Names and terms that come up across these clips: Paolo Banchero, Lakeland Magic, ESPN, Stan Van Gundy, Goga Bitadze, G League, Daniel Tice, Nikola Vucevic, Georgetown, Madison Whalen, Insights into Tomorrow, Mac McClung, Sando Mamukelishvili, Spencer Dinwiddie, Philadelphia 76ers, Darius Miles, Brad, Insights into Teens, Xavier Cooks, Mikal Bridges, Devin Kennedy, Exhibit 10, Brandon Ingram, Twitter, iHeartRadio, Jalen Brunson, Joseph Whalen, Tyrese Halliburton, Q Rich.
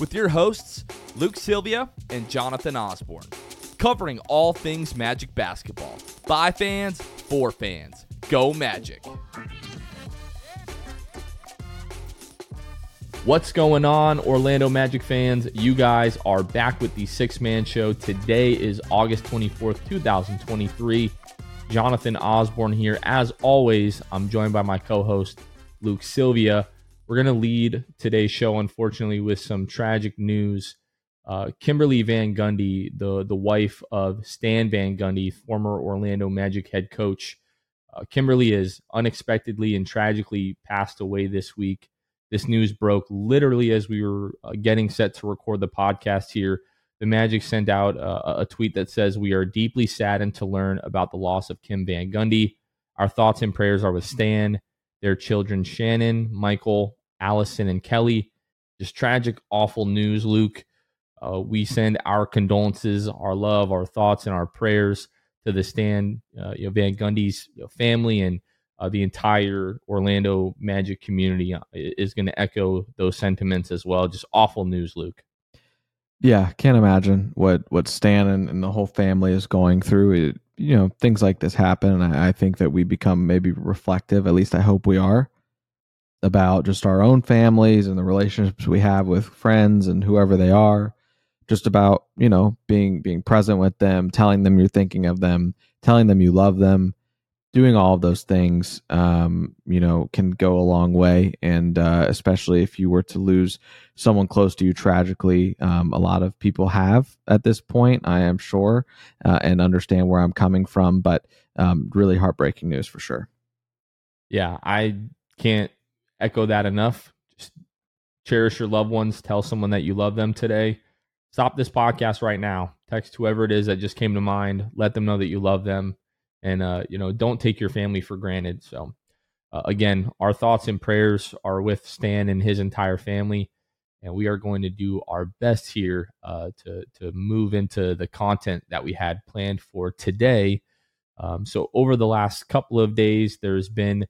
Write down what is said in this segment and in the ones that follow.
with your hosts, Luke Silvia and Jonathan Osborne, covering all things Magic basketball, by fans, for fans. Go Magic. What's going on, Orlando Magic fans? You guys are back with the Six Man Show. Today is August 24th, 2023. Jonathan Osborne here. As always, I'm joined by my co-host, Luke Silvia. We're going to lead today's show, unfortunately, with some tragic news. Kimberly Van Gundy, the wife of Stan Van Gundy, former Orlando Magic head coach. Kimberly has unexpectedly and tragically passed away this week. This news broke literally as we were getting set to record the podcast here. The Magic sent out a tweet that says, "We are deeply saddened to learn about the loss of Kim Van Gundy. Our thoughts and prayers are with Stan, their children Shannon, Michael, Allison, and Kelly." Just tragic, awful news, Luke. We send our condolences, our love, our thoughts, and our prayers to the Stan Van Gundy's family, and the entire Orlando Magic community is going to echo those sentiments as well. Just awful news, Luke. Yeah, can't imagine what Stan and the whole family is going through. It, you know, things like this happen, and I think that we become maybe reflective, at least I hope we are, about just our own families and the relationships we have with friends and whoever they are, just about, you know, being present with them, telling them you're thinking of them, telling them you love them. Doing all of those things, can go a long way. And especially if you were to lose someone close to you tragically, a lot of people have at this point, I am sure, and understand where I'm coming from, but really heartbreaking news for sure. Yeah, I can't echo that enough. Just cherish your loved ones. Tell someone that you love them today. Stop this podcast right now. Text whoever it is that just came to mind. Let them know that you love them. And, don't take your family for granted. So, again, our thoughts and prayers are with Stan and his entire family. And we are going to do our best here to move into the content that we had planned for today. So over the last couple of days, there's been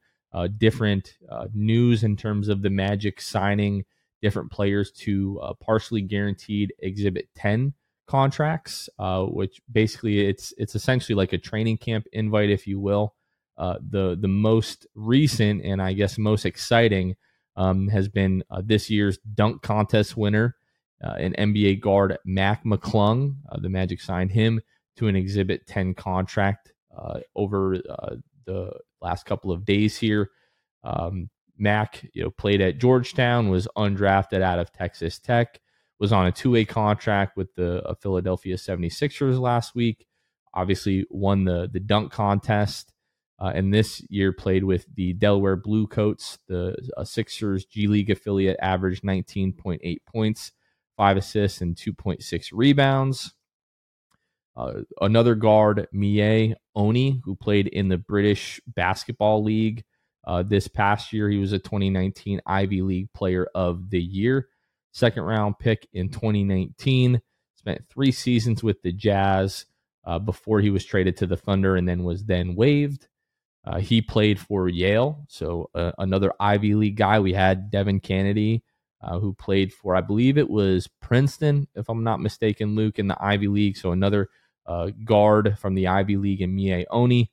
different news in terms of the Magic signing different players to partially guaranteed Exhibit 10 contracts, which basically it's essentially like a training camp invite, if you will. The most recent and I guess most exciting has been this year's dunk contest winner, an NBA guard, Mac McClung. The Magic signed him to an Exhibit 10 contract over the last couple of days here. Mac, played at Georgetown, was undrafted out of Texas Tech, was on a two-way contract with the Philadelphia 76ers last week, obviously won the dunk contest, and this year played with the Delaware Blue Coats. The Sixers G League affiliate averaged 19.8 points, 5 assists, and 2.6 rebounds. Another guard, Miye Oni, who played in the British Basketball League this past year. He was a 2019 Ivy League Player of the Year. Second-round pick in 2019, spent 3 seasons with the Jazz before he was traded to the Thunder and then was waived. He played for Yale, so another Ivy League guy. We had Devin Kennedy, who played for, I believe it was Princeton, if I'm not mistaken, Luke, in the Ivy League. So another guard from the Ivy League in Miye Oni.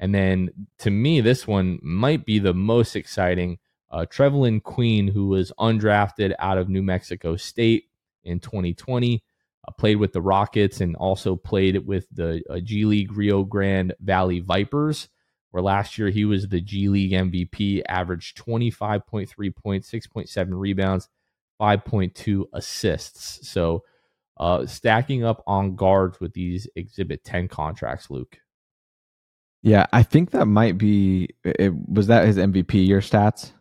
And then to me, this one might be the most exciting. Trevelin Queen, who was undrafted out of New Mexico State in 2020, played with the Rockets and also played with the G League Rio Grande Valley Vipers, where last year he was the G League MVP, averaged 25.3 points, 6.7 rebounds, 5.2 assists. So stacking up on guards with these Exhibit 10 contracts, Luke. Yeah, I think that might be, was that his MVP year stats?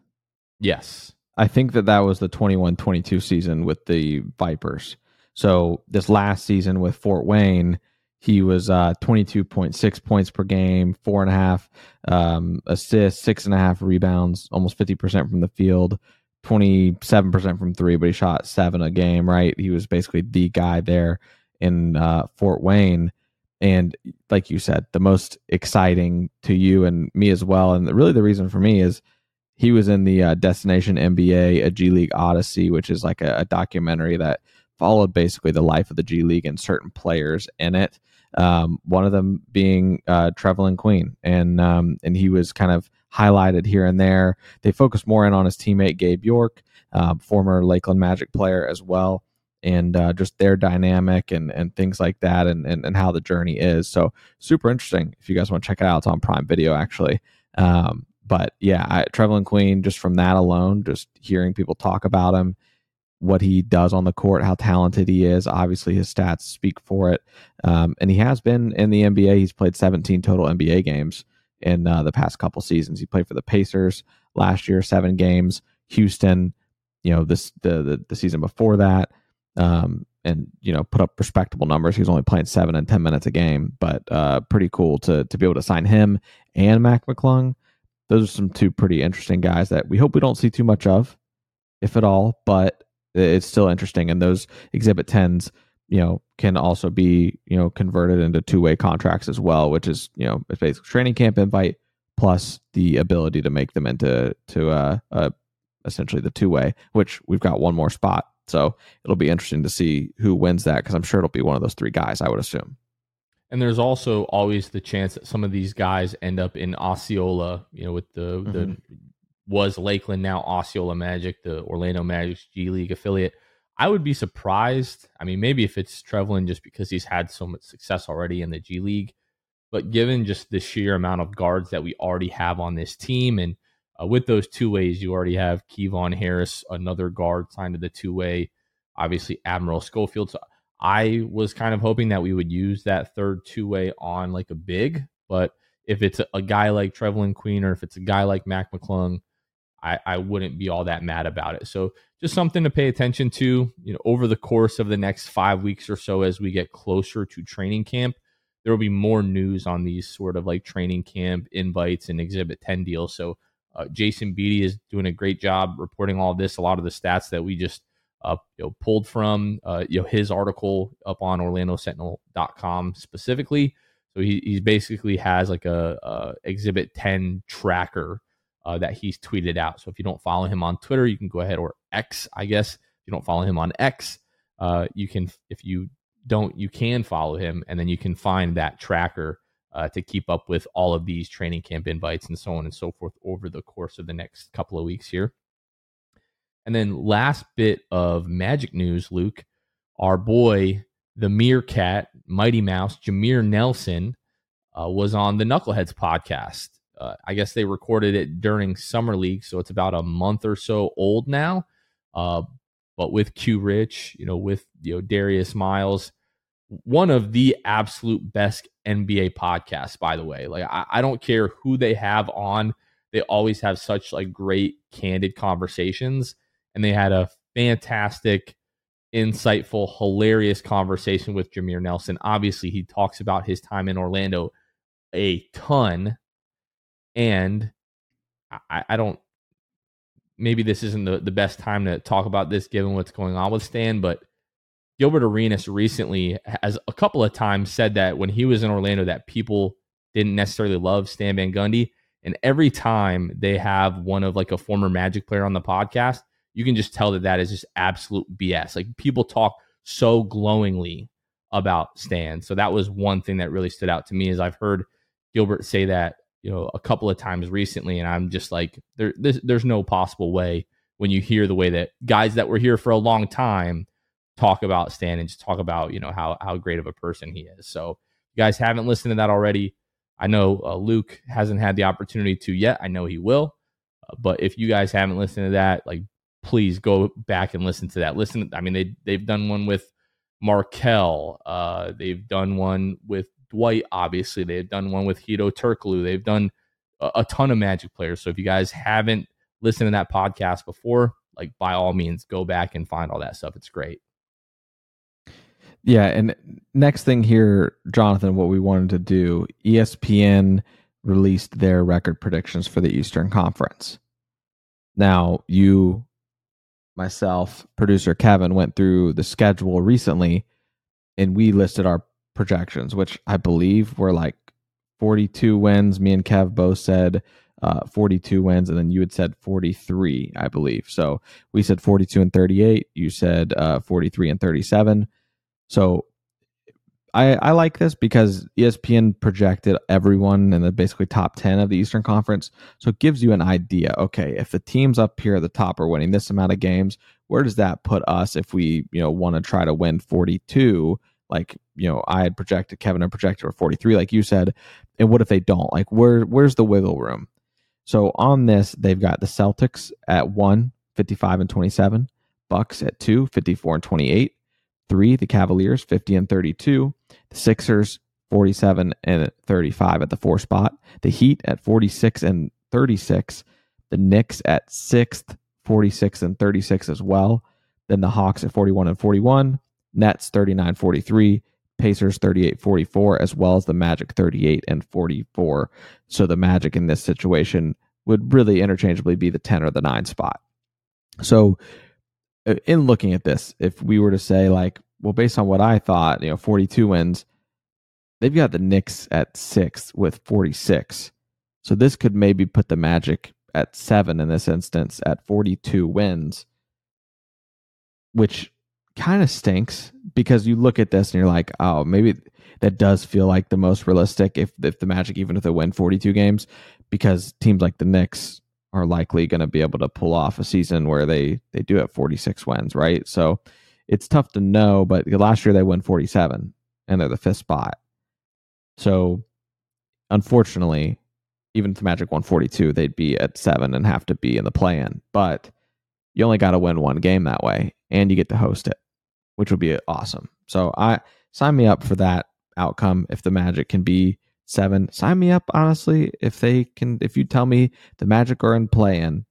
Yes. I think that was the 21-22 season with the Vipers. So this last season with Fort Wayne, he was 22.6 points per game, 4.5 assists, 6.5 rebounds, almost 50% from the field, 27% from three, but he shot 7 a game, right? He was basically the guy there in Fort Wayne. And like you said, the most exciting to you and me as well, and really the reason for me is he was in the Destination NBA, a G League Odyssey, which is like a documentary that followed basically the life of the G League and certain players in it. One of them being Trevelin Queen, and he was kind of highlighted here and there. They focused more in on his teammate Gabe York, former Lakeland Magic player as well, and just their dynamic and things like that, and how the journey is. So super interesting. If you guys want to check it out, it's on Prime Video actually. But yeah, Trevelin Queen, just from that alone, just hearing people talk about him, what he does on the court, how talented he is. Obviously, his stats speak for it. And he has been in the NBA. He's played 17 total NBA games in the past couple seasons. He played for the Pacers last year, 7 games. Houston, the season before that, and put up respectable numbers. He was only playing 7 and 10 minutes a game, but pretty cool to be able to sign him and Mac McClung. Those are some two pretty interesting guys that we hope we don't see too much of, if at all, but it's still interesting. And those Exhibit 10s, can also be, converted into two-way contracts as well, which is, it's basically training camp invite plus the ability to make them into essentially the two-way, which we've got one more spot. So it'll be interesting to see who wins that, because I'm sure it'll be one of those three guys, I would assume. And there's also always the chance that some of these guys end up in Osceola, with the was Lakeland, now Osceola Magic, the Orlando Magic's G League affiliate. I would be surprised. I mean, maybe if it's Trevelin, just because he's had so much success already in the G League, but given just the sheer amount of guards that we already have on this team, and with those two ways, you already have Kevon Harris, another guard signed to the two-way, obviously Admiral Schofield. So I was kind of hoping that we would use that third two-way on like a big, but if it's a guy like Trevelin Queen, or if it's a guy like Mac McClung, I wouldn't be all that mad about it. So just something to pay attention to, over the course of the next 5 weeks or so, as we get closer to training camp, there will be more news on these sort of like training camp invites and Exhibit 10 deals. So Jason Beatty is doing a great job reporting all this. A lot of the stats that we just pulled from his article up on OrlandoSentinel.com specifically. So he basically has like a Exhibit 10 tracker that he's tweeted out. So if you don't follow him on Twitter, you can go ahead, or X, I guess. If you don't follow him on X, you can follow him, and then you can find that tracker to keep up with all of these training camp invites and so on and so forth over the course of the next couple of weeks here. And then last bit of Magic news, Luke, our boy, the Meerkat, Mighty Mouse, Jameer Nelson, was on the Knuckleheads podcast. I guess they recorded it during Summer League, so it's about a month or so old now. But with Q Rich, with Darius Miles, one of the absolute best NBA podcasts, by the way. Like, I don't care who they have on. They always have such like great, candid conversations. And they had a fantastic, insightful, hilarious conversation with Jameer Nelson. Obviously, he talks about his time in Orlando a ton. And maybe this isn't the best time to talk about this given what's going on with Stan, but Gilbert Arenas recently has a couple of times said that when he was in Orlando, that people didn't necessarily love Stan Van Gundy. And every time they have one of like a former Magic player on the podcast, you can just tell that that is just absolute BS. Like, people talk so glowingly about Stan. So that was one thing that really stood out to me, is I've heard Gilbert say that, you know, a couple of times recently. And I'm just like, there's no possible way, when you hear the way that guys that were here for a long time talk about Stan and just talk about, you know, how great of a person he is. So if you guys haven't listened to that already, I know Luke hasn't had the opportunity to yet. I know he will. But if you guys haven't listened to that, like, please go back and listen to that. Listen, I mean, they've done one with Markelle. They've done one with Dwight, obviously. They've done one with Hedo Turkoglu. They've done a ton of Magic players. So if you guys haven't listened to that podcast before, like, by all means, go back and find all that stuff. It's great. Yeah, and next thing here, Jonathan, what we wanted to do, ESPN released their record predictions for the Eastern Conference. Now, you, myself, producer Kevin, went through the schedule recently, and we listed our projections, which I believe were like 42 wins. Me and Kev both said 42 wins, and then you had said 43, I believe. So we said 42 and 38. You said 43 and 37. So I like this because ESPN projected everyone in the basically top 10 of the Eastern Conference. So it gives you an idea. Okay, if the teams up here at the top are winning this amount of games, where does that put us if we, you know, want to try to win 42? Like, you know, I had projected, Kevin had projected for 43, like you said. And what if they don't? Like, where's the wiggle room? So on this, they've got the Celtics at 1, 55 and 27. Bucks at 2, 54 and 28. 3, the Cavaliers, 50 and 32. The Sixers, 47 and 35 at the 4 spot. The Heat at 46 and 36. The Knicks at 6th, 46 and 36 as well. Then the Hawks at 41 and 41. Nets, 39, 43. Pacers, 38, 44, as well as the Magic, 38 and 44. So the Magic in this situation would really interchangeably be the 10 or the 9 spot. So in looking at this, if we were to say, like, well, based on what I thought, you know, 42 wins, they've got the Knicks at 6th with 46. So this could maybe put the Magic at 7 in this instance at 42 wins, which kind of stinks because you look at this and you're like, oh, maybe that does feel like the most realistic if the Magic, even if they win 42 games, because teams like the Knicks are likely going to be able to pull off a season where they do have 46 wins, right? So it's tough to know, but last year they won 47 and they're the 5th spot. So unfortunately, even if the Magic won 42, they'd be at 7 and have to be in the play-in. But you only got to win one game that way, and you get to host it, which would be awesome. So sign me up for that outcome if the Magic can be 7. Sign me up, honestly. If you tell me the Magic are in play-in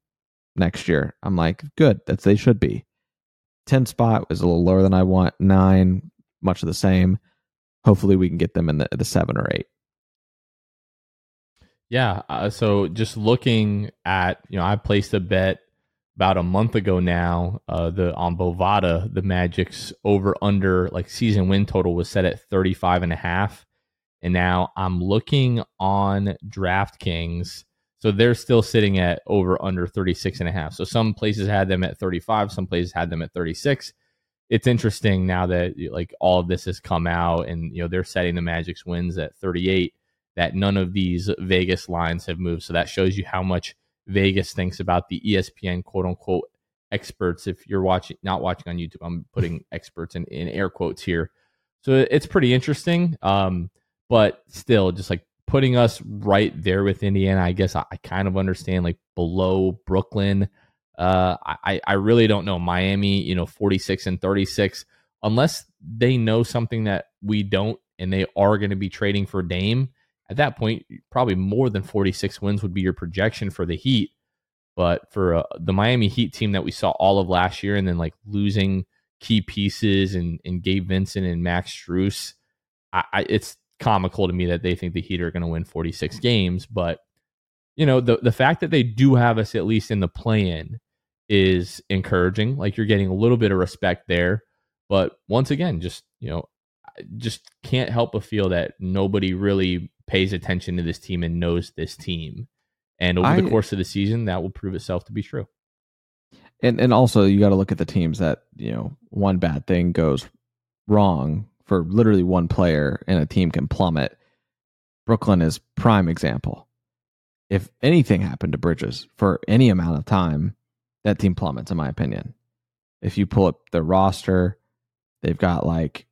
next year, I'm like, good, that's they should be. 10 spot is a little lower than I want. 9, much of the same. Hopefully we can get them in the 7 or 8. Yeah. So just looking at, you know, I placed a bet about a month ago now. On Bovada, the Magic's over under like season win total was set at 35.5. And now I'm looking on DraftKings. So they're still sitting at over under 36.5. So some places had them at 35. Some places had them at 36. It's interesting now that like all of this has come out and, you know, they're setting the Magic's wins at 38, that none of these Vegas lines have moved. So that shows you how much Vegas thinks about the ESPN quote unquote experts. If you're not watching on YouTube, I'm putting experts in air quotes here. So it's pretty interesting. But still, just like putting us right there with Indiana, I guess I kind of understand, like below Brooklyn. I really don't know. Miami, you know, 46 and 36, unless they know something that we don't and they are going to be trading for Dame. At that point, probably more than 46 wins would be your projection for the Heat. But for the Miami Heat team that we saw all of last year and then like losing key pieces and Gabe Vincent and Max Strus, it's comical to me that they think the Heat are going to win 46 games. But, you know, the fact that they do have us at least in the play-in is encouraging. Like, you're getting a little bit of respect there. But once again, just, you know, I just can't help but feel that nobody really pays attention to this team and knows this team. And over the course of the season, that will prove itself to be true. And also, you got to look at the teams that, you know, one bad thing goes wrong for literally one player and a team can plummet. Brooklyn is prime example. If anything happened to Bridges for any amount of time, that team plummets, in my opinion. If you pull up their roster, they've got like,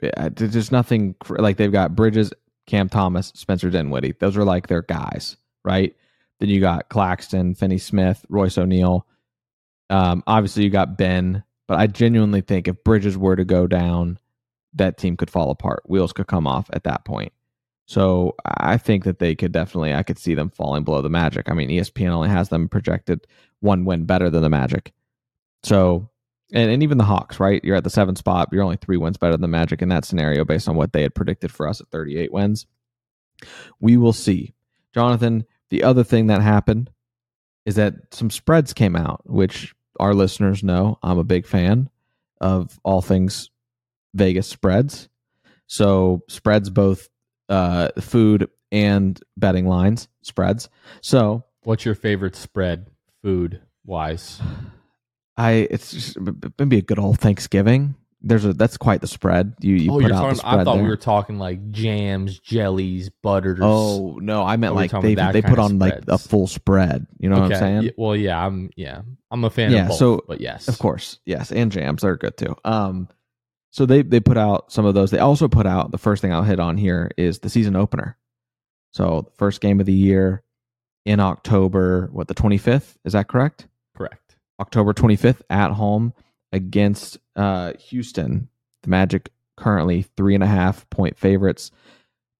there's nothing like they've got Bridges, Cam Thomas, Spencer Dinwiddie. Those are like their guys, right? Then you got Claxton, Finney Smith, Royce O'Neal. Obviously you got Ben, but I genuinely think if Bridges were to go down, that team could fall apart. Wheels could come off at that point. So I think that they could definitely, I could see them falling below the Magic. I mean, ESPN only has them projected one win better than the Magic. So, and even the Hawks, right? You're at the 7th spot. You're only 3 wins better than the Magic in that scenario based on what they had predicted for us at 38 wins. We will see. Jonathan, the other thing that happened is that some spreads came out, which our listeners know I'm a big fan of all things Vegas spreads. So spreads both food and betting lines spreads. So what's your favorite spread food wise? It's maybe a good old Thanksgiving. That's quite the spread. You put out the spread. I thought there. We were talking like jams, jellies, butters. Oh no, I meant like they put on like a full spread. You know what I'm saying? Well, yeah, I'm a fan of both. So, but yes, of course, yes, and jams are good too. So they put out some of those. They also put out, the first thing I'll hit on here is the season opener. So the first game of the year in October, the 25th? Is that correct? Correct. October 25th at home against Houston. The Magic currently 3.5-point favorites.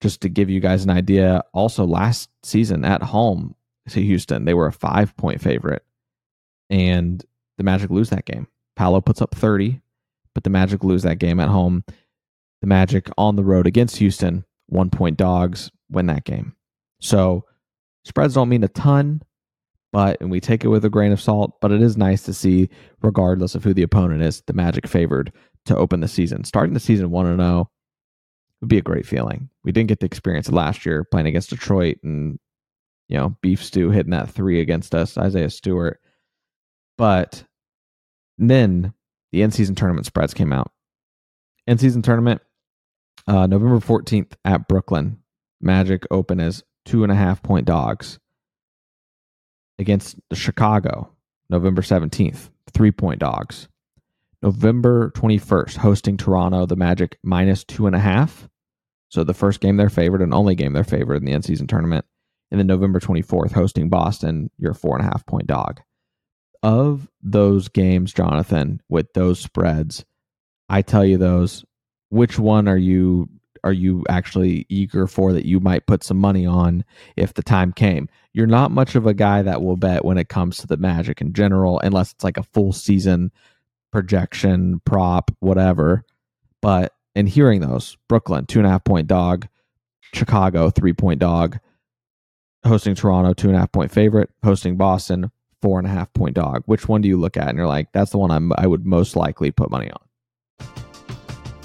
Just to give you guys an idea, also last season at home to Houston, they were a 5-point favorite. And the Magic lose that game. Paolo puts up 30. But the Magic lose that game at home. The Magic on the road against Houston, 1-point dogs, win that game. So spreads don't mean a ton, and we take it with a grain of salt, but it is nice to see, regardless of who the opponent is, the Magic favored to open the season. Starting the season 1-0 would be a great feeling. We didn't get the experience of last year playing against Detroit and, you know, Beef Stew hitting that 3 against us, Isaiah Stewart. But then the end-season tournament spreads came out. End-season tournament, November 14th at Brooklyn. Magic open as 2.5-point dogs against the Chicago, November 17th, 3-point dogs. November 21st, hosting Toronto, the Magic -2.5. So the first game they're favored and only game they're favored in the end-season tournament. And then November 24th, hosting Boston, your 4.5-point dog. Of those games, Jonathan, with those spreads, I tell you those, which one are you actually eager for that you might put some money on if the time came? You're not much of a guy that will bet when it comes to the Magic in general, unless it's like a full season projection, prop, whatever. But in hearing those, Brooklyn, 2.5-point dog, Chicago, 3-point dog, hosting Toronto, 2.5-point favorite, hosting Boston, 4.5-point dog. Which one do you look at and you're like, that's the one I would most likely put money on?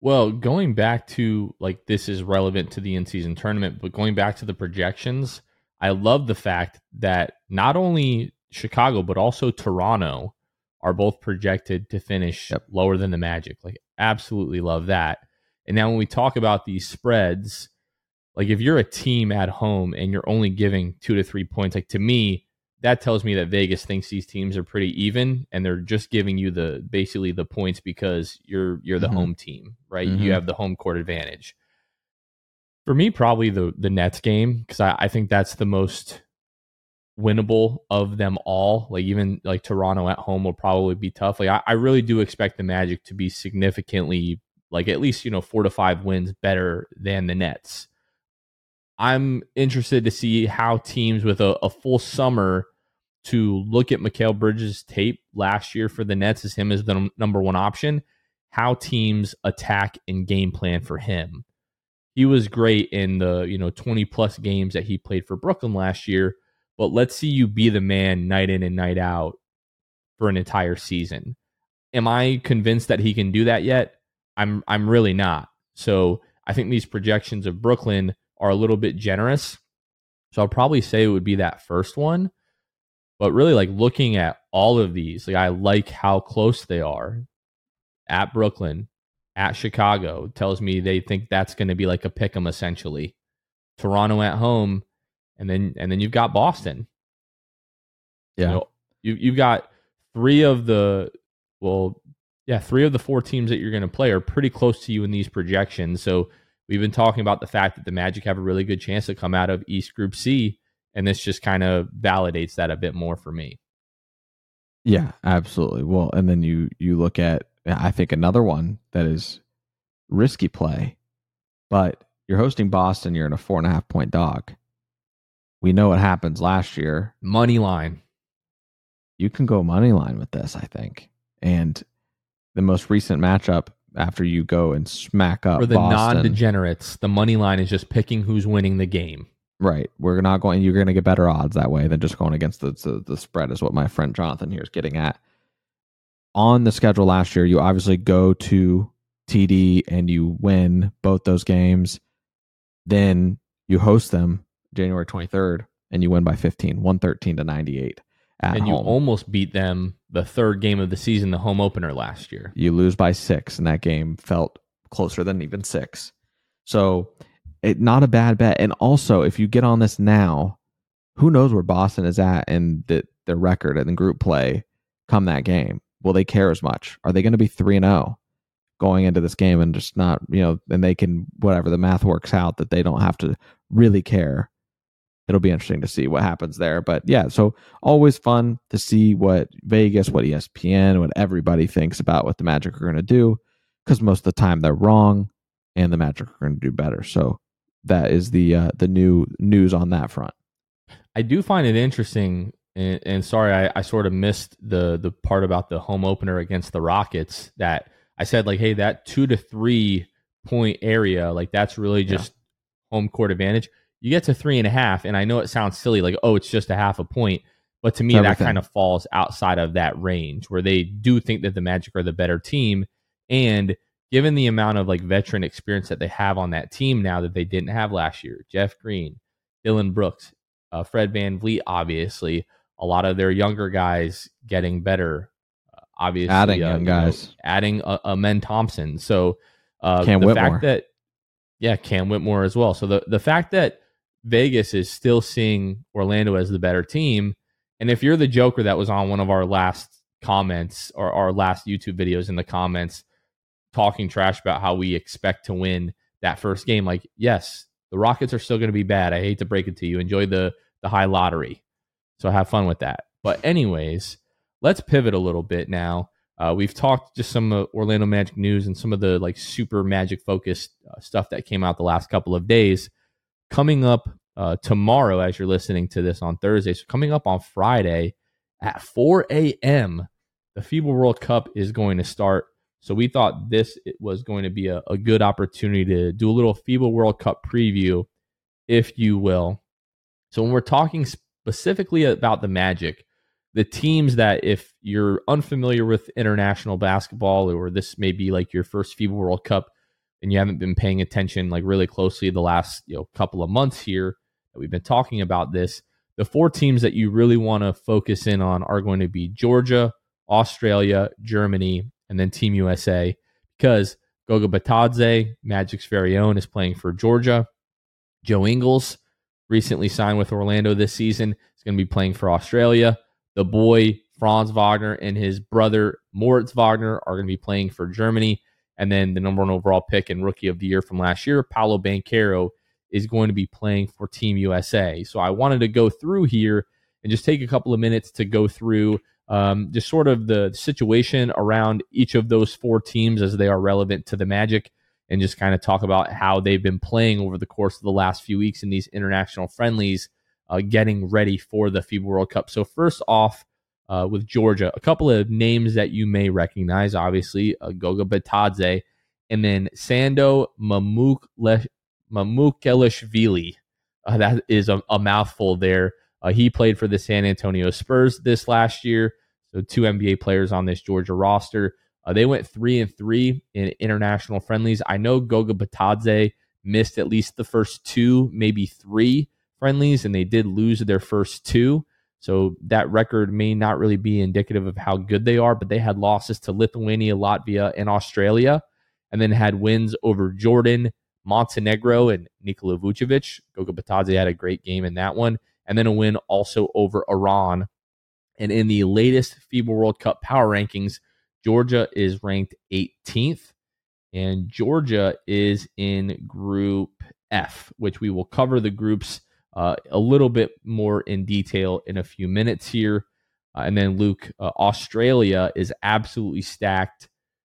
Well, going back to, like, this is relevant to the in-season tournament, but going back to the projections, I love the fact that not only Chicago, but also Toronto are both projected to finish lower than the Magic. Like, absolutely love that. And now when we talk about these spreads, like, if you're a team at home and you're only giving 2 to 3 points, like, to me, that tells me that Vegas thinks these teams are pretty even, and they're just giving you the basically the points because you're the home team, right? You have the home court advantage. For me, probably the Nets game, because I think that's the most winnable of them all. Like, even like Toronto at home will probably be tough. Like, I really do expect the Magic to be significantly, like, at least, 4 to 5 wins better than the Nets. I'm interested to see how teams with a full summer to look at Mikal Bridges' tape last year for the Nets as him as the number one option, how teams attack and game plan for him. He was great in the 20 plus games that he played for Brooklyn last year, but let's see you be the man night in and night out for an entire season. Am I convinced that he can do that yet? I'm really not. So I think these projections of Brooklyn are a little bit generous. So I'll probably say it would be that first one. But really, like, looking at all of these, like, I like how close they are. At Brooklyn, at Chicago, tells me they think that's going to be like a pick 'em essentially. Toronto at home, and then you've got Boston. Yeah. You've got three of the four teams that you're going to play are pretty close to you in these projections. So we've been talking about the fact that the Magic have a really good chance to come out of East Group C, and this just kind of validates that a bit more for me. Yeah, absolutely. Well, and then you look at, I think, another one that is risky play, but you're hosting Boston, you're in a 4.5 point dog. We know what happens last year. Money line. You can go money line with this, I think. And the most recent matchup, after you go and smack up for the Boston, non-degenerates, the money line is just picking who's winning the game. Right. You're going to get better odds that way than just going against the spread, is what my friend Jonathan here is getting at. On the schedule last year, you obviously go to TD and you win both those games. Then you host them January 23rd and you win by 15, 113-98. And you almost beat them the third game of the season, the home opener last year. You lose by 6, and that game felt closer than even 6. So not a bad bet. And also, if you get on this now, who knows where Boston is at and their record and the group play come that game? Will they care as much? Are they going to be 3-0 going into this game and just not, and they can, whatever, the math works out that they don't have to really care? It'll be interesting to see what happens there. But yeah, so always fun to see what Vegas, what ESPN, what everybody thinks about what the Magic are going to do, because most of the time they're wrong and the Magic are going to do better. So that is the new news on that front. I do find it interesting, and sorry, I sort of missed the part about the home opener against the Rockets, that I said, like, hey, that 2 to 3 point area, like, that's really just home court advantage. You get to 3.5, and I know it sounds silly, like, oh, it's just a half a point, but to me, that kind of falls outside of that range where they do think that the Magic are the better team. And given the amount of, like, veteran experience that they have on that team now that they didn't have last year, Jeff Green, Dylan Brooks, Fred VanVleet, obviously, a lot of their younger guys getting better, obviously adding young guys, adding Amen Thompson. So Cam Whitmore. Cam Whitmore as well. So the fact that Vegas is still seeing Orlando as the better team. And if you're the joker that was on one of our last comments or our last YouTube videos in the comments talking trash about how we expect to win that first game, like, yes, the Rockets are still going to be bad. I hate to break it to you. Enjoy the high lottery. So have fun with that. But anyways, let's pivot a little bit now. We've talked just some of Orlando Magic news and some of the like super Magic focused stuff that came out the last couple of days. Coming up tomorrow, as you're listening to this on Thursday, so coming up on Friday at 4 a.m., the FIBA World Cup is going to start. So we thought it was going to be a good opportunity to do a little FIBA World Cup preview, if you will. So when we're talking specifically about the Magic, the teams that, if you're unfamiliar with international basketball, or this may be like your first FIBA World Cup and you haven't been paying attention like really closely the last couple of months here that we've been talking about this, the four teams that you really want to focus in on are going to be Georgia, Australia, Germany, and then Team USA, because Goga Bitadze, Magic's very own, is playing for Georgia. Joe Ingles recently signed with Orlando this season. He's going to be playing for Australia. The boy, Franz Wagner, and his brother, Moritz Wagner, are going to be playing for Germany. And then the number one overall pick and rookie of the year from last year, Paolo Banchero, is going to be playing for Team USA. So I wanted to go through here and just take a couple of minutes to go through just sort of the situation around each of those four teams as they are relevant to the Magic, and just kind of talk about how they've been playing over the course of the last few weeks in these international friendlies, getting ready for the FIBA World Cup. So first off, with Georgia, a couple of names that you may recognize, obviously, Goga Bitadze, and then Sando Mamukelishvili. That is a mouthful there. He played for the San Antonio Spurs this last year, so two NBA players on this Georgia roster. They went 3-3 in international friendlies. I know Goga Bitadze missed at least the first two, maybe three friendlies, and they did lose their first two. So that record may not really be indicative of how good they are, but they had losses to Lithuania, Latvia, and Australia, and then had wins over Jordan, Montenegro, and Nikola Vucevic. Goga Bitadze had a great game in that one. And then a win also over Iran. And in the latest FIBA World Cup power rankings, Georgia is ranked 18th, and Georgia is in Group F, which we will cover the groups a little bit more in detail in a few minutes here. And then, Luke, Australia is absolutely stacked.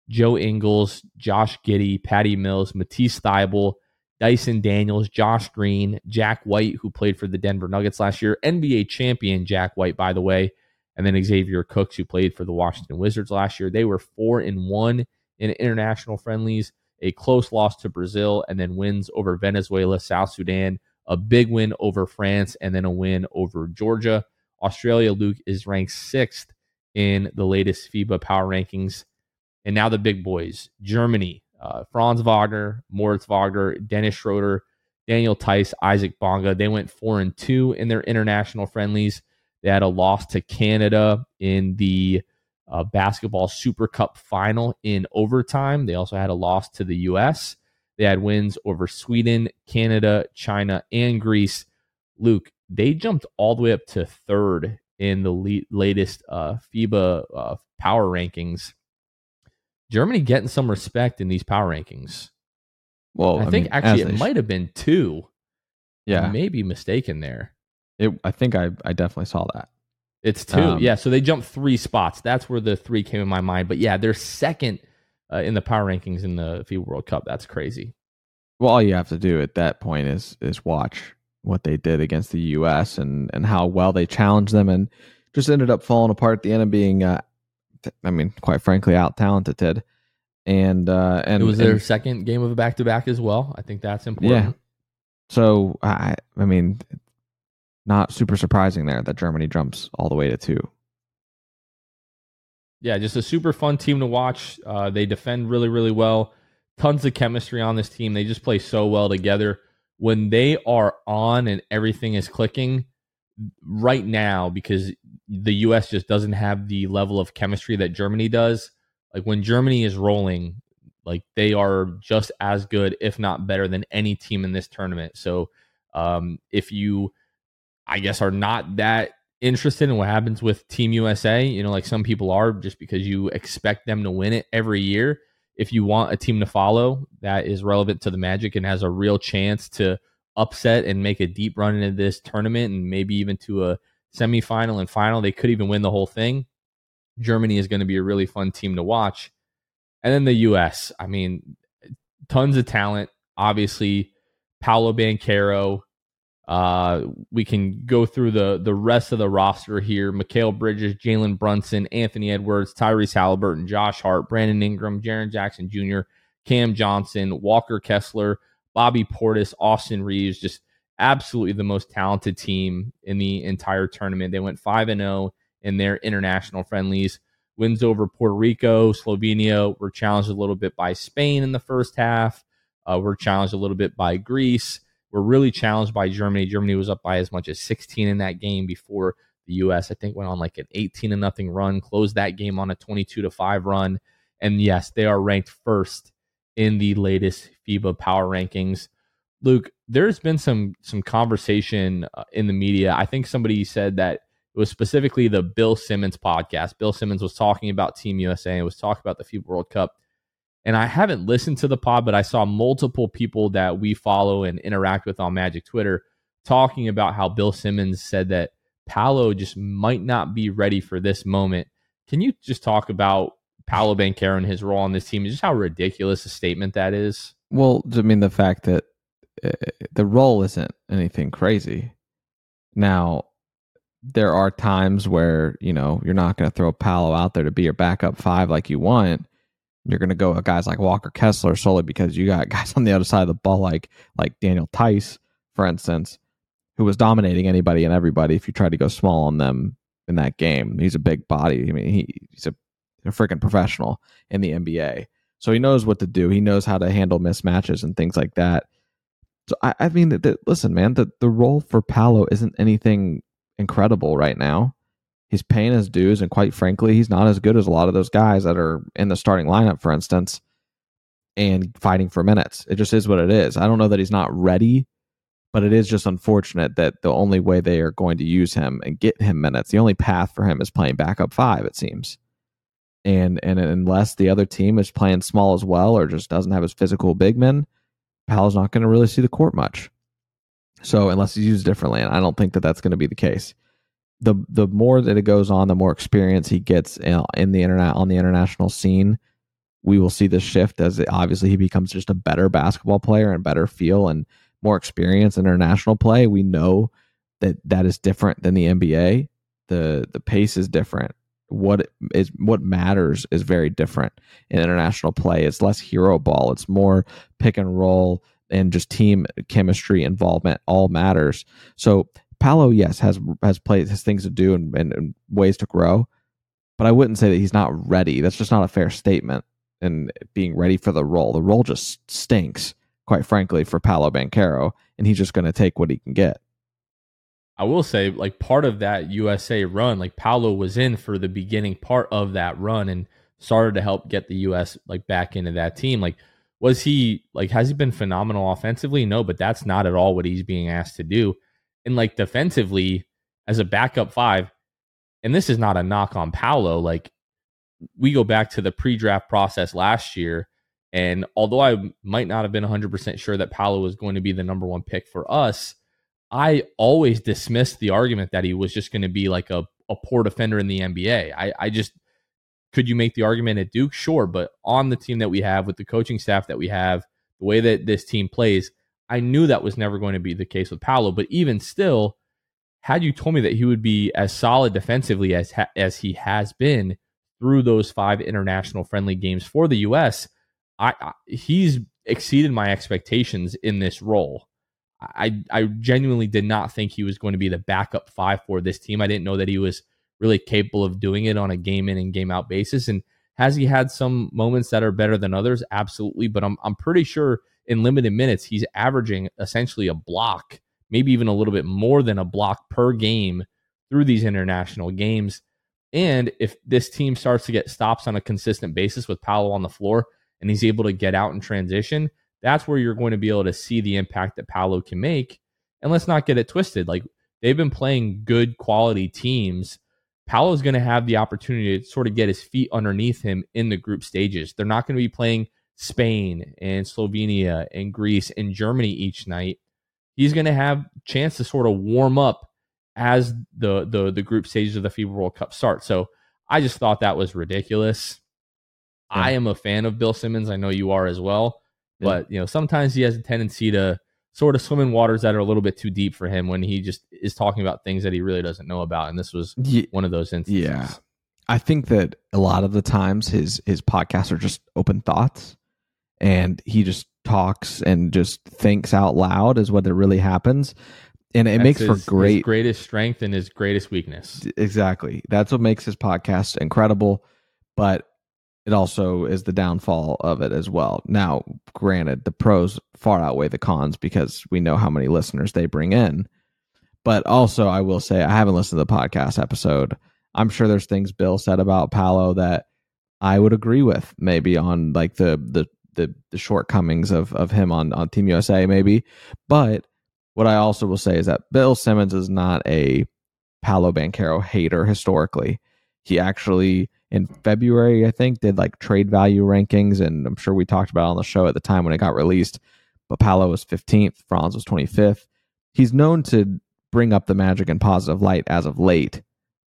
Joe Ingles, Josh Giddey, Patty Mills, Matisse Thybulle, Dyson Daniels, Josh Green, Jack White, who played for the Denver Nuggets last year, NBA champion Jack White, by the way, and then Xavier Cooks, who played for the Washington Wizards last year. They were 4-1 in international friendlies, a close loss to Brazil, and then wins over Venezuela, South Sudan, a big win over France, and then a win over Georgia. Australia, Luke, is ranked 6th in the latest FIBA power rankings. And now the big boys, Germany. Franz Wagner, Moritz Wagner, Dennis Schroeder, Daniel Tice, Isaac Bonga. They went 4-2 in their international friendlies. They had a loss to Canada in the Basketball Super Cup final in overtime. They also had a loss to the U.S. They had wins over Sweden, Canada, China, and Greece. Luke, they jumped all the way up to 3rd in the latest FIBA power rankings. Germany getting some respect in these power rankings. Well, I think actually it might have been 2. Yeah, I may be mistaken there. I think I definitely saw that. It's 2. Yeah, so they jumped 3 spots. That's where the 3 came in my mind. But yeah, they're 2nd in the power rankings in the FIBA World Cup. That's crazy. Well, all you have to do at that point is watch what they did against the U.S. and how well they challenged them and just ended up falling apart at the end and being quite frankly, out-talented. And it was their second game of a back-to-back as well. I think that's important. Yeah. So, I mean, not super surprising there that Germany jumps all the way to 2. Yeah, just a super fun team to watch. They defend really, really well. Tons of chemistry on this team. They just play so well together. When they are on and everything is clicking right now, because the U.S. just doesn't have the level of chemistry that Germany does. Like when Germany is rolling, like they are just as good, if not better, than any team in this tournament. So if you, I guess, are not that interested in what happens with Team USA, like some people are, just because you expect them to win it every year. If you want a team to follow that is relevant to the Magic and has a real chance to upset and make a deep run into this tournament and maybe even to a semifinal and final, they could even win the whole thing. Germany is going to be a really fun team to watch. And then the U.S., I mean, tons of talent. Obviously, Paolo Banchero. We can go through the rest of the roster here. Mikal Bridges, Jalen Brunson, Anthony Edwards, Tyrese Halliburton, Josh Hart, Brandon Ingram, Jaren Jackson Jr., Cam Johnson, Walker Kessler, Bobby Portis, Austin Reeves, just absolutely the most talented team in the entire tournament. They went 5-0 in their international friendlies. Wins over Puerto Rico, Slovenia. Were challenged a little bit by Spain in the first half. Were challenged a little bit by Greece. Were really challenged by Germany. Germany was up by as much as 16 in that game before the U.S., I think, went on like an 18-0 run, closed that game on a 22-5 run. And yes, they are ranked first in the latest FIBA power rankings. Luke, there's been some conversation in the media. I think somebody said that it was specifically the Bill Simmons podcast. Bill Simmons was talking about Team USA and was talking about the FIBA World Cup. And I haven't listened to the pod, but I saw multiple people that we follow and interact with on Magic Twitter talking about how Bill Simmons said that Paolo just might not be ready for this moment. Can you just talk about Paolo Banchero and his role on this team and just how ridiculous a statement that is? Well, I mean, the fact that the role isn't anything crazy. Now, there are times where, you know, you're not going to throw Paolo out there to be your backup five like you want. You're going to go with guys like Walker Kessler solely because you got guys on the other side of the ball like Daniel Tice, for instance, who was dominating anybody and everybody if you tried to go small on them in that game. He's a big body. I mean, he's a freaking professional in the NBA. So he knows what to do. He knows how to handle mismatches and things like that. So, I mean, listen, man, the role for Paolo isn't anything incredible right now. He's paying his dues, and quite frankly, he's not as good as a lot of those guys that are in the starting lineup, for instance, and fighting for minutes. It just is what it is. I don't know that he's not ready, but it is just unfortunate that the only way they are going to use him and get him minutes, the only path for him is playing backup five, it seems. And unless the other team is playing small as well or just doesn't have his physical big men, Powell's not going to really see the court much. So unless he's used differently, and I don't think that that's going to be the case. The more that it goes on, the more experience he gets on the international scene. We will see this shift as obviously he becomes just a better basketball player and better feel and more experience in international play. We know that is different than the NBA. The pace is different. What matters is very different in international play. It's less hero ball. It's more pick and roll and just team chemistry involvement. All matters. So Paolo, yes, has played, has things to do and ways to grow, but I wouldn't say that he's not ready. That's just not a fair statement. And being ready for the role, just stinks, quite frankly, for Paolo Banchero, and he's just going to take what he can get. I will say, like, part of that USA run, like Paolo was in for the beginning part of that run and started to help get the US like back into that team. Like, was he like, has he been phenomenal offensively? No, but that's not at all what he's being asked to do. And like defensively as a backup five, and this is not a knock on Paolo, like we go back to the pre-draft process last year. And although I might not have been 100% sure that Paolo was going to be the number one pick for us, I always dismissed the argument that he was just going to be like a poor defender in the NBA. I just, could you make the argument at Duke? Sure. But on the team that we have, with the coaching staff that we have, the way that this team plays, I knew that was never going to be the case with Paolo, but even still, had you told me that he would be as solid defensively as he has been through those 5 international friendly games for the U.S., he's exceeded my expectations in this role. I genuinely did not think he was going to be the backup five for this team. I didn't know that he was really capable of doing it on a game in and game out basis. And has he had some moments that are better than others? Absolutely, but I'm pretty sure in limited minutes, he's averaging essentially a block, maybe even a little bit more than a block per game through these international games. And if this team starts to get stops on a consistent basis with Paolo on the floor and he's able to get out and transition, that's where you're going to be able to see the impact that Paolo can make. And let's not get it twisted. Like, they've been playing good quality teams. Paolo's going to have the opportunity to sort of get his feet underneath him in the group stages. They're not going to be playing Spain and Slovenia and Greece and Germany each night. He's going to have a chance to sort of warm up as the group stages of the FIBA World Cup start. So I just thought that was ridiculous. Yeah. I am a fan of Bill Simmons. I know you are as well. Yeah. But, you know, sometimes he has a tendency to sort of swim in waters that are a little bit too deep for him when he just is talking about things that he really doesn't know about. And this was one of those instances. Yeah. I think that a lot of the times his podcasts are just open thoughts, and he just talks and just thinks out loud is what it really happens. And it makes for great, his greatest strength and his greatest weakness. Exactly. That's what makes his podcast incredible, but it also is the downfall of it as well. Now, granted, the pros far outweigh the cons because we know how many listeners they bring in. But also, I will say, I haven't listened to the podcast episode. I'm sure there's things Bill said about Paolo that I would agree with, maybe on like the shortcomings of him on Team USA, maybe. But what I also will say is that Bill Simmons is not a Paolo Banchero hater historically. He actually, in February, I think, did like trade value rankings, and I'm sure we talked about it on the show at the time when it got released, but Paolo was 15th, Franz was 25th. He's known to bring up the Magic in positive light as of late,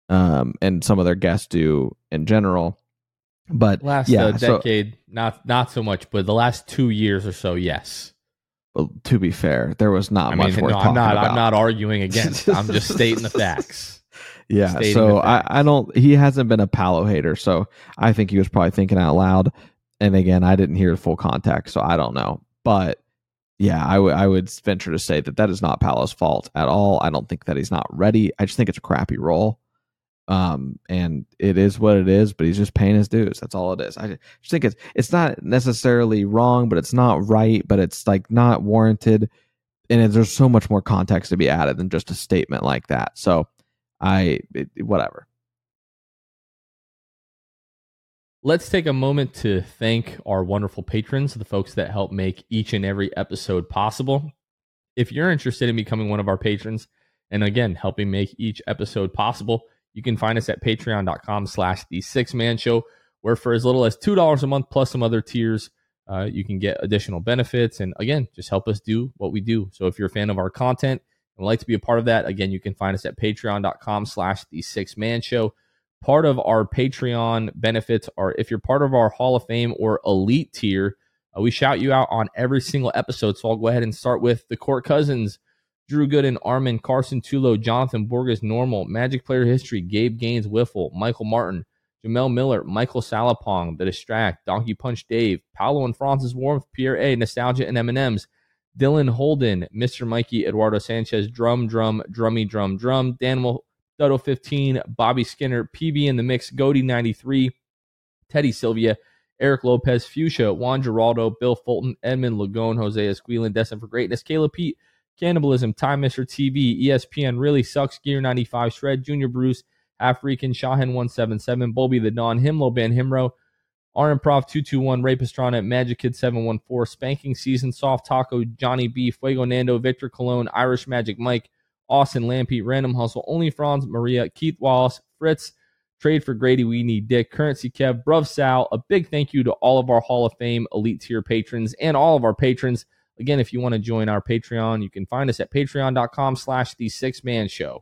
and some of their guests do in general. But last decade, so, not so much, but the last 2 years or so, yes. Well, to be fair, there was not much worth talking about. I'm not arguing against. I'm just stating the facts. Yeah, so I don't. He hasn't been a Paolo hater, so I think he was probably thinking out loud. And again, I didn't hear the full context, so I don't know. But yeah, I would venture to say that is not Paolo's fault at all. I don't think that he's not ready. I just think it's a crappy role, and it is what it is. But he's just paying his dues. That's all it is. I just think it's not necessarily wrong, but it's not right, but it's like not warranted. And there's so much more context to be added than just a statement like that. So whatever. Let's take a moment to thank our wonderful patrons, the folks that help make each and every episode possible. If you're interested in becoming one of our patrons, and again, helping make each episode possible, you can find us at patreon.com/the6manshow, where for as little as $2 a month plus some other tiers, you can get additional benefits. And again, just help us do what we do. So if you're a fan of our content and would like to be a part of that, again, you can find us at patreon.com/the6manshow. Part of our Patreon benefits are if you're part of our Hall of Fame or Elite tier, we shout you out on every single episode. So I'll go ahead and start with the Court Cousins, Drew Gooden, Armin, Carson Tulo, Jonathan Borges, Normal, Magic Player History, Gabe Gaines, Wiffle, Michael Martin, Jamel Miller, Michael Salapong, The Distract, Donkey Punch Dave, Paolo and Francis Warmth, Pierre A, Nostalgia and M&M's, Dylan Holden, Mr. Mikey, Eduardo Sanchez, Drum, Drummy, Drum, Danimal, Dutto 15, Bobby Skinner, PB in the Mix, Goody 93, Teddy Sylvia, Eric Lopez, Fuchsia, Juan Geraldo, Bill Fulton, Edmund Lagone, Jose Esquilin, Destin for Greatness, Caleb Pete, Cannibalism, Time Mr. TV, ESPN Really Sucks, Gear 95, Shred, Junior Bruce, African, Shahin 177, Bobby the Don, Himlo Ban Himro, R Improv 221, Ray Pastrana, Magic Kid 714, Spanking Season, Soft Taco, Johnny B, Fuego Nando, Victor Cologne, Irish Magic Mike, Austin Lampy, Random Hustle, Only Franz, Maria, Keith Wallace, Fritz, Trade for Grady, We Need Dick, Currency Kev, Bruv Sal. A big thank you to all of our Hall of Fame Elite Tier patrons and all of our patrons. Again, if you want to join our Patreon, you can find us at patreon.com/the6manshow.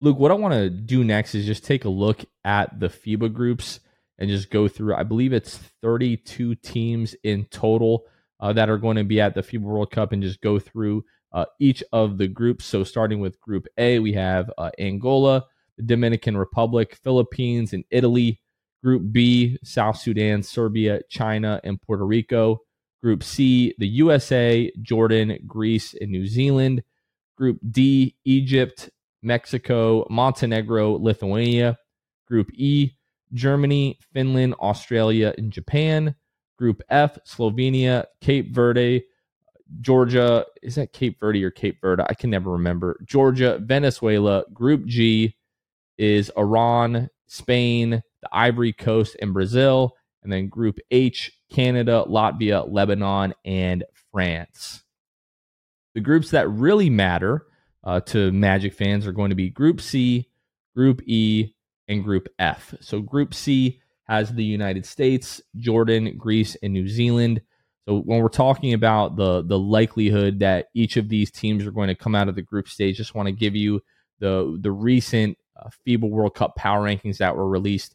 Luke, what I want to do next is just take a look at the FIBA groups and just go through. I believe it's 32 teams in total that are going to be at the FIBA World Cup, and just go through each of the groups. So starting with Group A, we have Angola, the Dominican Republic, Philippines, and Italy. Group B, South Sudan, Serbia, China, and Puerto Rico. Group C, the USA, Jordan, Greece, and New Zealand. Group D, Egypt, Mexico, Montenegro, Lithuania. Group E, Germany, Finland, Australia, and Japan. Group F, Slovenia, Cape Verde, Georgia. Is that Cape Verde or Cape Verde? I can never remember. Georgia, Venezuela. Group G is Iran, Spain, the Ivory Coast, and Brazil. And then Group H, Canada, Latvia, Lebanon, and France. The groups that really matter to Magic fans are going to be Group C, Group E, and Group F. So Group C has the United States, Jordan, Greece, and New Zealand. So when we're talking about the likelihood that each of these teams are going to come out of the group stage, just want to give you the recent FIBA World Cup power rankings that were released.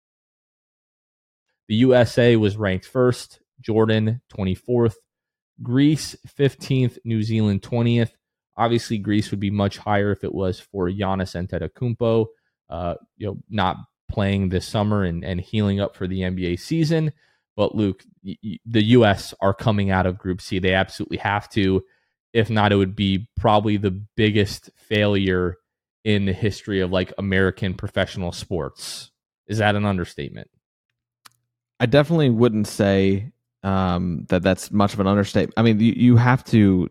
The USA was ranked first, Jordan 24th, Greece 15th, New Zealand 20th. Obviously, Greece would be much higher if it was for Giannis Antetokounmpo, not playing this summer and healing up for the NBA season. But Luke, the U.S. are coming out of Group C. They absolutely have to. If not, it would be probably the biggest failure in the history of like American professional sports. Is that an understatement? I definitely wouldn't say that's much of an understatement. I mean, you have to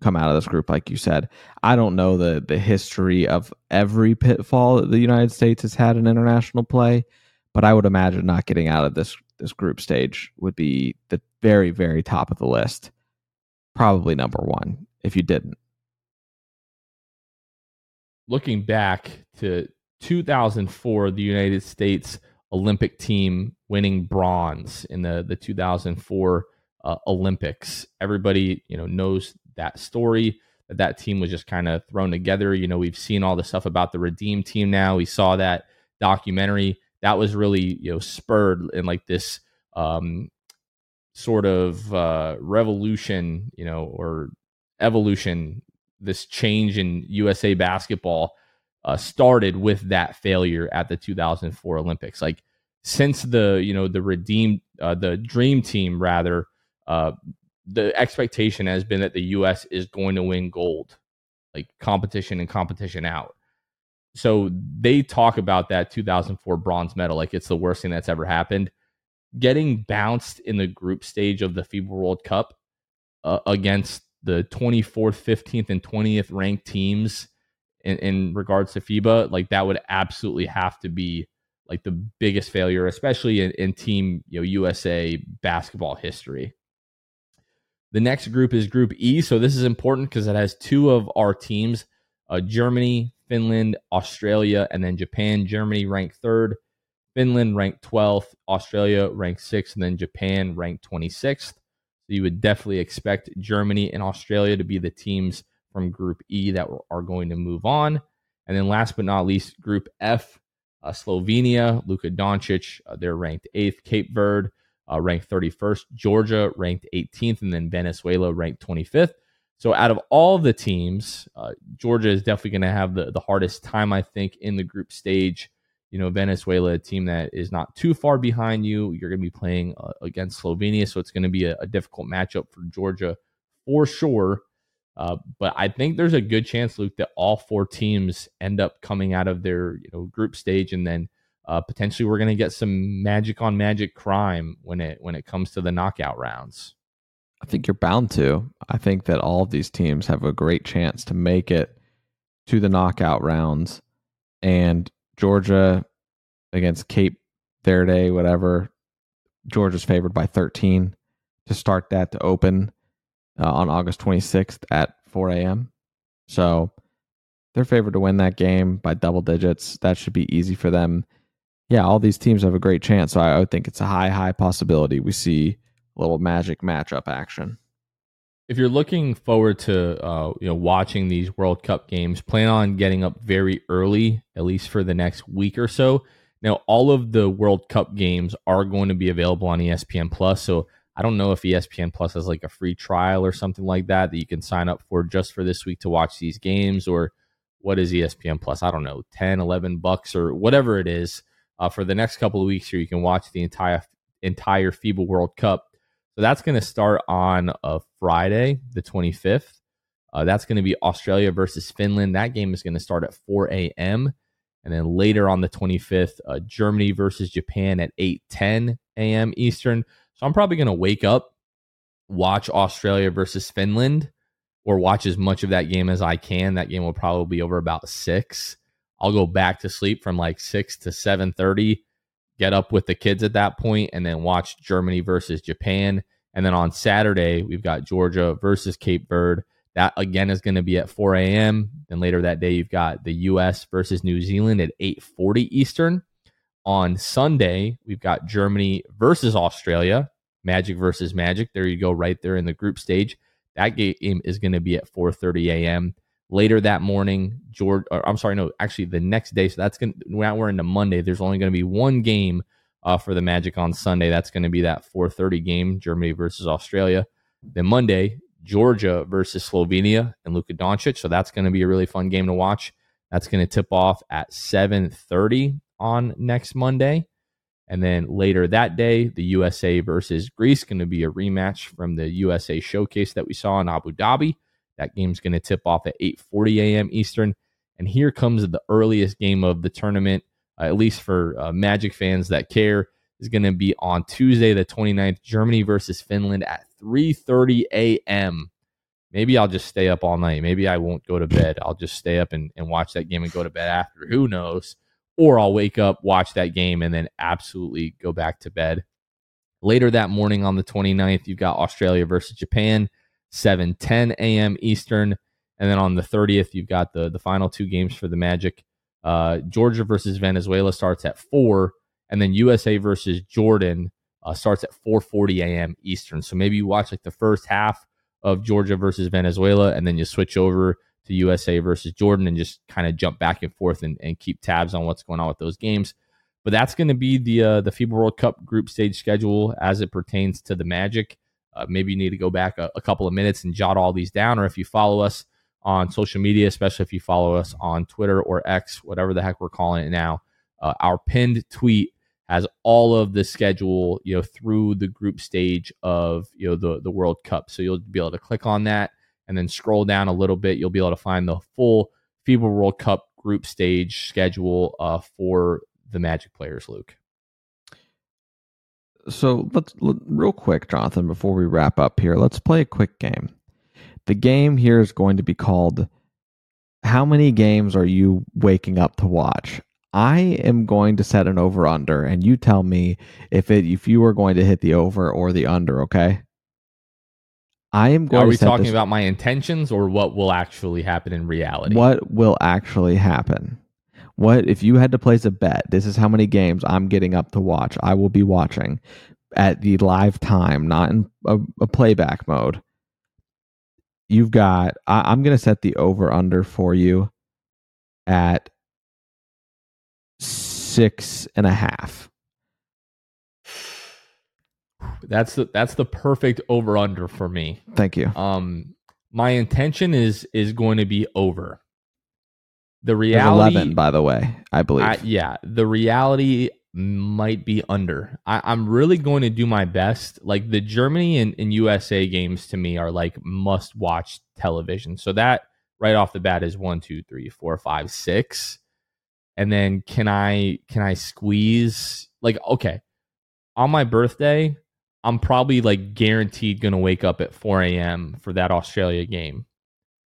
come out of this group, like you said. I don't know the history of every pitfall that the United States has had in international play, but I would imagine not getting out of this group stage would be the very, very top of the list, probably number one if you didn't. Looking back to 2004, the United States Olympic team winning bronze in the 2004 Olympics. Everybody, knows that story, that team was just kind of thrown together. We've seen all the stuff about the Redeem Team now. We saw that documentary. That was really, spurred in like this sort of revolution, or evolution, this change in USA basketball. Started with that failure at the 2004 Olympics. Like since the Dream Team rather, the expectation has been that the U.S. is going to win gold, like competition and competition out. So they talk about that 2004 bronze medal like it's the worst thing that's ever happened. Getting bounced in the group stage of the FIBA World Cup against the 24th, 15th, and 20th ranked teams. In regards to FIBA, like that would absolutely have to be like the biggest failure, especially in team USA basketball history. The next group is Group E. So this is important because it has two of our teams, Germany, Finland, Australia, and then Japan. Germany ranked third, Finland ranked 12th, Australia ranked 6th, and then Japan ranked 26th. So you would definitely expect Germany and Australia to be the teams from Group E that are going to move on. And then last but not least, Group F, Slovenia, Luka Doncic, they're ranked 8th. Cape Verde, ranked 31st. Georgia, ranked 18th. And then Venezuela, ranked 25th. So out of all the teams, Georgia is definitely going to have the hardest time, I think, in the group stage. Venezuela, a team that is not too far behind you. You're going to be playing against Slovenia, so it's going to be a difficult matchup for Georgia for sure. But I think there's a good chance, Luke, that all four teams end up coming out of their group stage, and then potentially we're going to get some magic on magic crime when it comes to the knockout rounds. I think you're bound to. I think that all of these teams have a great chance to make it to the knockout rounds, and Georgia against Cape Verde, whatever. Georgia's favored by 13 to start that to open. On August 26th at 4 a.m. So they're favored to win that game by double digits. That should be easy for them. Yeah, all these teams have a great chance. So I would think it's a high, high possibility we see a little magic matchup action. If you're looking forward to watching these World Cup games, plan on getting up very early, at least for the next week or so. Now, all of the World Cup games are going to be available on ESPN+. So I don't know if ESPN Plus has like a free trial or something like that you can sign up for just for this week to watch these games, or what is ESPN Plus? I don't know, 10, 11 bucks or whatever it is for the next couple of weeks here. You can watch the entire FIBA World Cup. So that's going to start on Friday, the 25th. That's going to be Australia versus Finland. That game is going to start at 4 a.m. And then later on the 25th, Germany versus Japan at 8:10 a.m. Eastern. So I'm probably going to wake up, watch Australia versus Finland, or watch as much of that game as I can. That game will probably be over about 6. I'll go back to sleep from like 6 to 7:30, get up with the kids at that point, and then watch Germany versus Japan. And then on Saturday, we've got Georgia versus Cape Verde. That, again, is going to be at 4 a.m. Then later that day, you've got the U.S. versus New Zealand at 8:40 Eastern. On Sunday, we've got Germany versus Australia, Magic versus Magic. There you go, right there in the group stage. That game is going to be at 4:30 a.m. Later that morning, the next day. So that's going to, now we're into Monday. There's only going to be one game for the Magic on Sunday. That's going to be that 4:30 game, Germany versus Australia. Then Monday, Georgia versus Slovenia and Luka Doncic. So that's going to be a really fun game to watch. That's going to tip off at 7:30 on next Monday. And then later that day, the USA versus Greece, going to be a rematch from the USA showcase that we saw in Abu Dhabi. That game's going to tip off at 8:40 a.m. Eastern. And here comes the earliest game of the tournament, at least for Magic fans that care, is going to be on Tuesday, the 29th, Germany versus Finland at 3:30 a.m. Maybe I'll just stay up all night. Maybe I won't go to bed. I'll just stay up and watch that game and go to bed after. Who knows? Or I'll wake up, watch that game, and then absolutely go back to bed. Later that morning on the 29th, you've got Australia versus Japan, 7:10 a.m. Eastern. And then on the 30th, you've got the final two games for the Magic. Georgia versus Venezuela starts at 4, and then USA versus Jordan starts at 4:40 a.m. Eastern. So maybe you watch like the first half of Georgia versus Venezuela, and then you switch over to USA versus Jordan and just kind of jump back and forth and keep tabs on what's going on with those games. But that's going to be the FIBA World Cup group stage schedule as it pertains to the Magic. Maybe you need to go back a couple of minutes and jot all these down, or if you follow us on social media, especially if you follow us on Twitter or X, whatever the heck we're calling it now, our pinned tweet has all of the schedule, through the group stage of, the World Cup. So you'll be able to click on that and then scroll down a little bit. You'll be able to find the full FIBA World Cup group stage schedule for the Magic players, Luke. So real quick, Jonathan, before we wrap up here, let's play a quick game. The game here is going to be called, how many games are you waking up to watch? I am going to set an over-under, and you tell me if you are going to hit the over or the under, okay? I am going. Are we talking about my intentions or what will actually happen in reality? What will actually happen? What if you had to place a bet? This is how many games I'm getting up to watch. I will be watching at the live time, not in a playback mode. You've got. I'm going to set the over-under for you at 6.5. That's the perfect over under for me. Thank you. My intention is going to be over. The reality, 11, by the way, I believe. The reality might be under. I'm really going to do my best. Like the Germany and USA games to me are like must watch television. So that right off the bat is 1, 2, 3, 4, 5, 6. And then can I squeeze, like, okay, on my birthday, I'm probably like guaranteed going to wake up at 4 a.m. for that Australia game.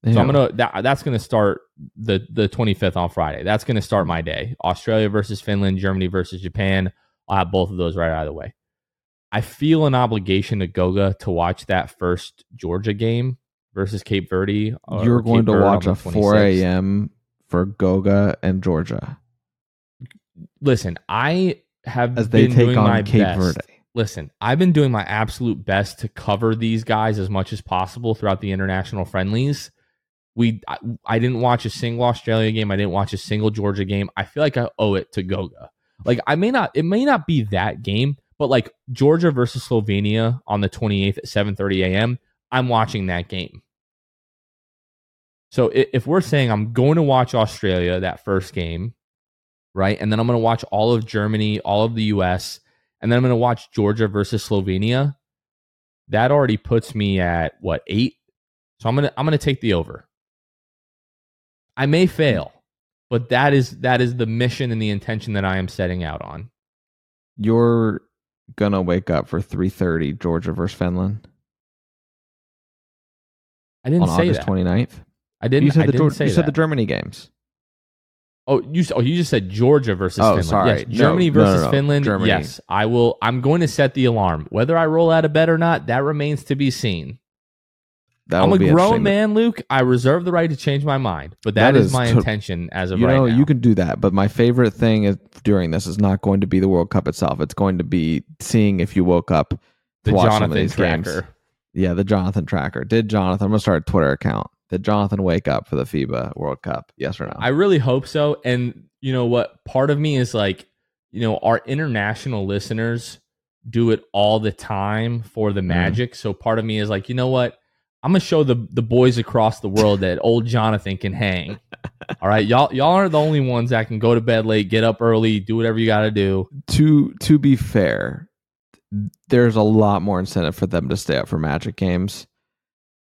Yeah. So that's going to start the 25th on Friday. That's going to start my day. Australia versus Finland, Germany versus Japan. I'll have both of those right out of the way. I feel an obligation to Goga to watch that first Georgia game versus Cape Verde. You're going to watch a 4 a.m. for Goga and Georgia. Listen, I have as they take on Cape Verde. Listen, I've been doing my absolute best to cover these guys as much as possible throughout the international friendlies. I didn't watch a single Australia game. I didn't watch a single Georgia game. I feel like I owe it to Goga. Like it may not be that game, but like Georgia versus Slovenia on the 28th at 7:30 a.m., I'm watching that game. So if we're saying I'm going to watch Australia that first game, right, and then I'm going to watch all of Germany, all of the U.S., and then I'm going to watch Georgia versus Slovenia, that already puts me at what, 8? So I'm gonna take the over. I may fail, but that is the mission and the intention that I am setting out on. You're gonna wake up for 3:30 Georgia versus Finland. I didn't say August that. 29th. I didn't. You said, you said the Germany games. Oh, you just said Georgia versus Finland. Sorry. Yes, Germany versus Finland. Germany. Yes, I will. I'm going to set the alarm. Whether I roll out of bed or not, that remains to be seen. I'm a grown man, Luke. I reserve the right to change my mind, but that is my intention as of right now. You can do that, but my favorite thing is, during this is not going to be the World Cup itself. It's going to be seeing if you woke up to the watch Jonathan some of these tracker. Games. Yeah, the Jonathan tracker. I'm going to start a Twitter account. Did Jonathan wake up for the FIBA World Cup? Yes or no? I really hope so. And you know what? Part of me is like, you know, our international listeners do it all the time for the Magic. So part of me is like, you know what? I'm gonna show the boys across the world that old Jonathan can hang. All right, y'all aren't the only ones that can go to bed late, get up early, do whatever you got to do. To be fair, there's a lot more incentive for them to stay up for Magic games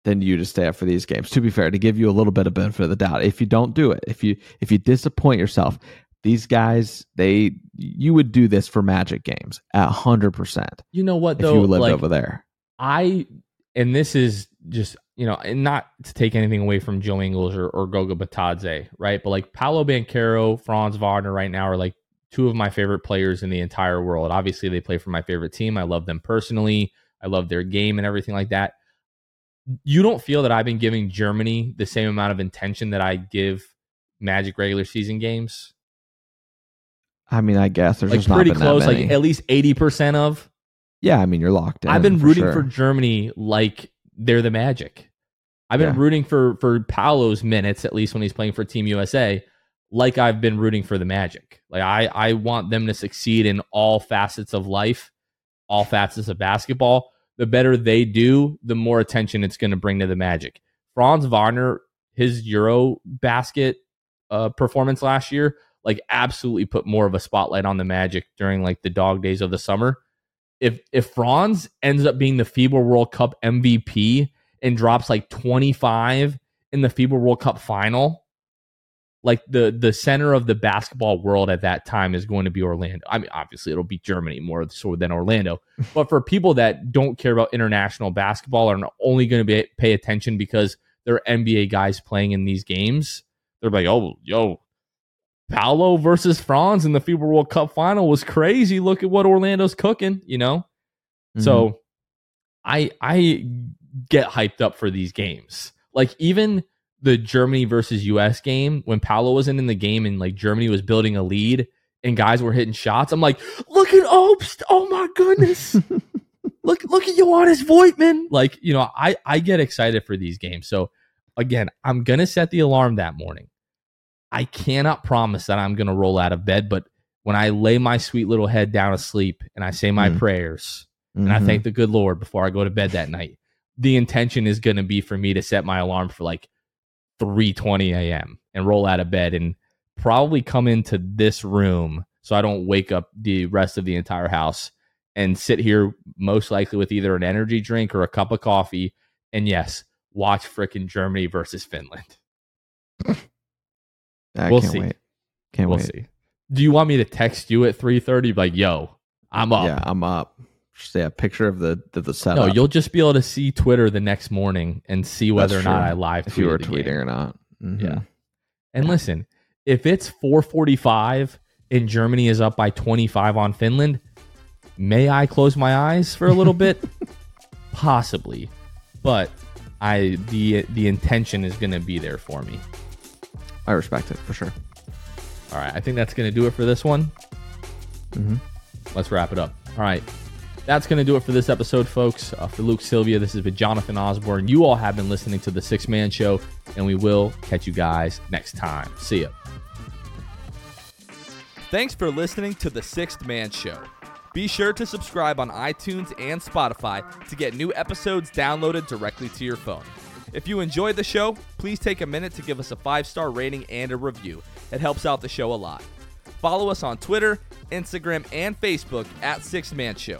than you to stay up for these games. To be fair, to give you a little bit of benefit of the doubt, if you don't do it, if you disappoint yourself, these guys, you would do this for Magic games 100%. You know what though? If you lived over there, and this is just, you know, and not to take anything away from Joe Ingles or Goga Bitadze, right? But like Paolo Banchero, Franz Wagner right now are like two of my favorite players in the entire world. Obviously, they play for my favorite team. I love them personally. I love their game and everything like that. You don't feel that I've been giving Germany the same amount of intention that I give Magic regular season games? I mean, I guess there's like just pretty not close, that many. Like at least 80% of. Yeah, I mean, you're locked in. I've been rooting for Germany like they're the Magic. I've been rooting for Paolo's minutes, at least when he's playing for Team USA, like I've been rooting for the Magic. Like I want them to succeed in all facets of life, all facets of basketball. The better they do, the more attention it's going to bring to the Magic. Franz Wagner, his Euro basket performance last year, like absolutely put more of a spotlight on the Magic during like the dog days of the summer. If Franz ends up being the FIBA World Cup MVP and drops like 25 in the FIBA World Cup final, like the center of the basketball world at that time is going to be Orlando. I mean, obviously it'll be Germany more so than Orlando. But for people that don't care about international basketball are only going to be pay attention because they're NBA guys playing in these games, they're like, Paolo versus Franz in the FIBA World Cup final was crazy. Look at what Orlando's cooking, you know? Mm-hmm. So I get hyped up for these games. Like even the Germany versus US game, when Paolo wasn't in the game and like Germany was building a lead and guys were hitting shots, I'm like, look at Obst. Oh my goodness. look at Johannes Voigtman. Like, you know, I get excited for these games. So again, I'm going to set the alarm that morning. I cannot promise that I'm going to roll out of bed, but when I lay my sweet little head down asleep and I say my prayers and I thank the good Lord before I go to bed that night, the intention is going to be for me to set my alarm for like 3:20 a.m. and roll out of bed and probably come into this room so I don't wake up the rest of the entire house and sit here most likely with either an energy drink or a cup of coffee and, yes, watch frickin' Germany versus Finland. We'll see. Do you want me to text you at 3:30? Like, yo, I'm up. Yeah, I'm up. Just a picture of the setup. No, you'll just be able to see Twitter the next morning and see whether or not I live tweeted. If you were tweeting or not. Mm-hmm. Yeah. And listen, if it's 4:45 and Germany is up by 25 on Finland, may I close my eyes for a little bit? Possibly. But the intention is going to be there for me. I respect it for sure. All right. I think that's going to do it for this one. Mm-hmm. Let's wrap it up. All right. That's going to do it for this episode, folks. For Luke Sylvia, this has been Jonathan Osborne. You all have been listening to The Six Man Show, and we will catch you guys next time. See ya. Thanks for listening to The Sixth Man Show. Be sure to subscribe on iTunes and Spotify to get new episodes downloaded directly to your phone. If you enjoyed the show, please take a minute to give us a 5-star rating and a review. It helps out the show a lot. Follow us on Twitter, Instagram, and Facebook at Six Man Show.